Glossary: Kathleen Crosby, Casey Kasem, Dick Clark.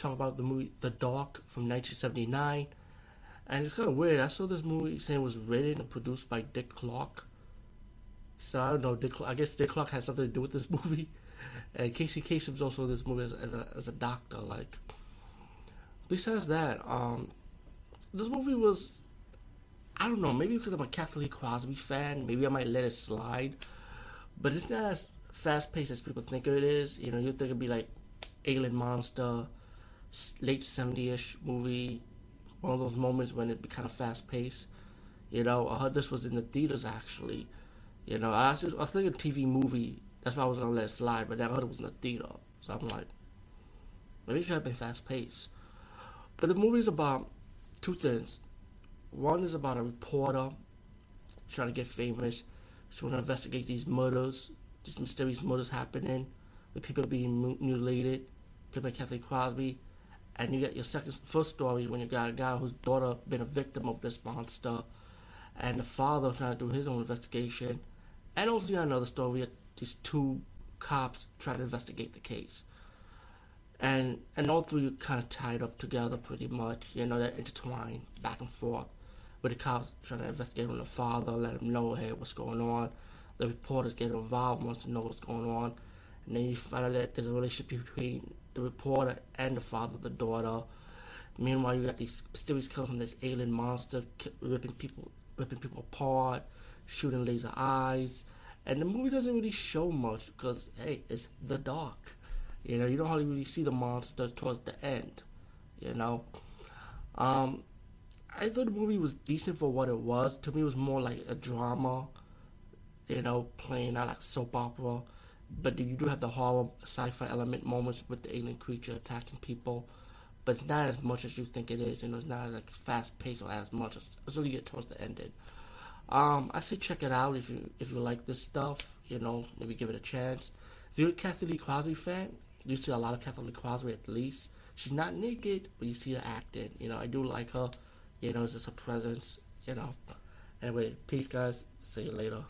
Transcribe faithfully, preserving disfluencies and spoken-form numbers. talk about the movie The Dark from nineteen seventy-nine. And it's kind of weird. I saw this movie saying it was written and produced by Dick Clark. So I don't know. Dick, I guess Dick Clark has something to do with this movie. And Casey Kasem's also in this movie as, as, a, as a doctor. Like, besides that, um, this movie was, I don't know, maybe because I'm a Kathleen Crosby fan, maybe I might let it slide. But it's not as fast-paced as people think it is. You know, you think it'd be like Alien Monster, late seventies-ish movie, one of those moments when it'd be kind of fast-paced. You know, I heard this was in the theaters, actually. You know, I was, I was thinking T V movie, that's why I was going to let it slide, but then I heard it was in the theater. So I'm like, maybe it should have been fast-paced. But the movie's about two things. One is about a reporter trying to get famous. She's going to investigate these murders, these mysterious murders happening, with people being mutilated, played by Kathleen Crosby. And you get your second, first story when you got a guy whose daughter been a victim of this monster, and the father trying to do his own investigation. And also you got another story with these two cops trying to investigate the case. And and all three are kind of tied up together pretty much. You know, they're intertwined back and forth. With the cops trying to investigate on the father, let him know, hey, what's going on. The reporters get involved, wants to know what's going on. And then you find out that there's a relationship between the reporter and the father, the daughter. Meanwhile, you got these stories coming from this alien monster, ripping people, ripping people apart, shooting laser eyes. And the movie doesn't really show much because, hey, it's The Dark. You know, you don't hardly really see the monster towards the end, you know. Um... I thought the movie was decent for what it was. To me, it was more like a drama, you know, playing out like soap opera. But you do have the horror, sci-fi element moments with the alien creature attacking people. But it's not as much as you think it is. You know, it's not as like, fast-paced or as much as until you get towards the end. Um, I say check it out if you if you like this stuff. You know, maybe give it a chance. If you're a Kathleen Crosby fan, you see a lot of Kathleen Crosby at least. She's not naked, but you see her acting. You know, I do like her. You know, it's just a presence, you know. Anyway, peace, guys. See you later.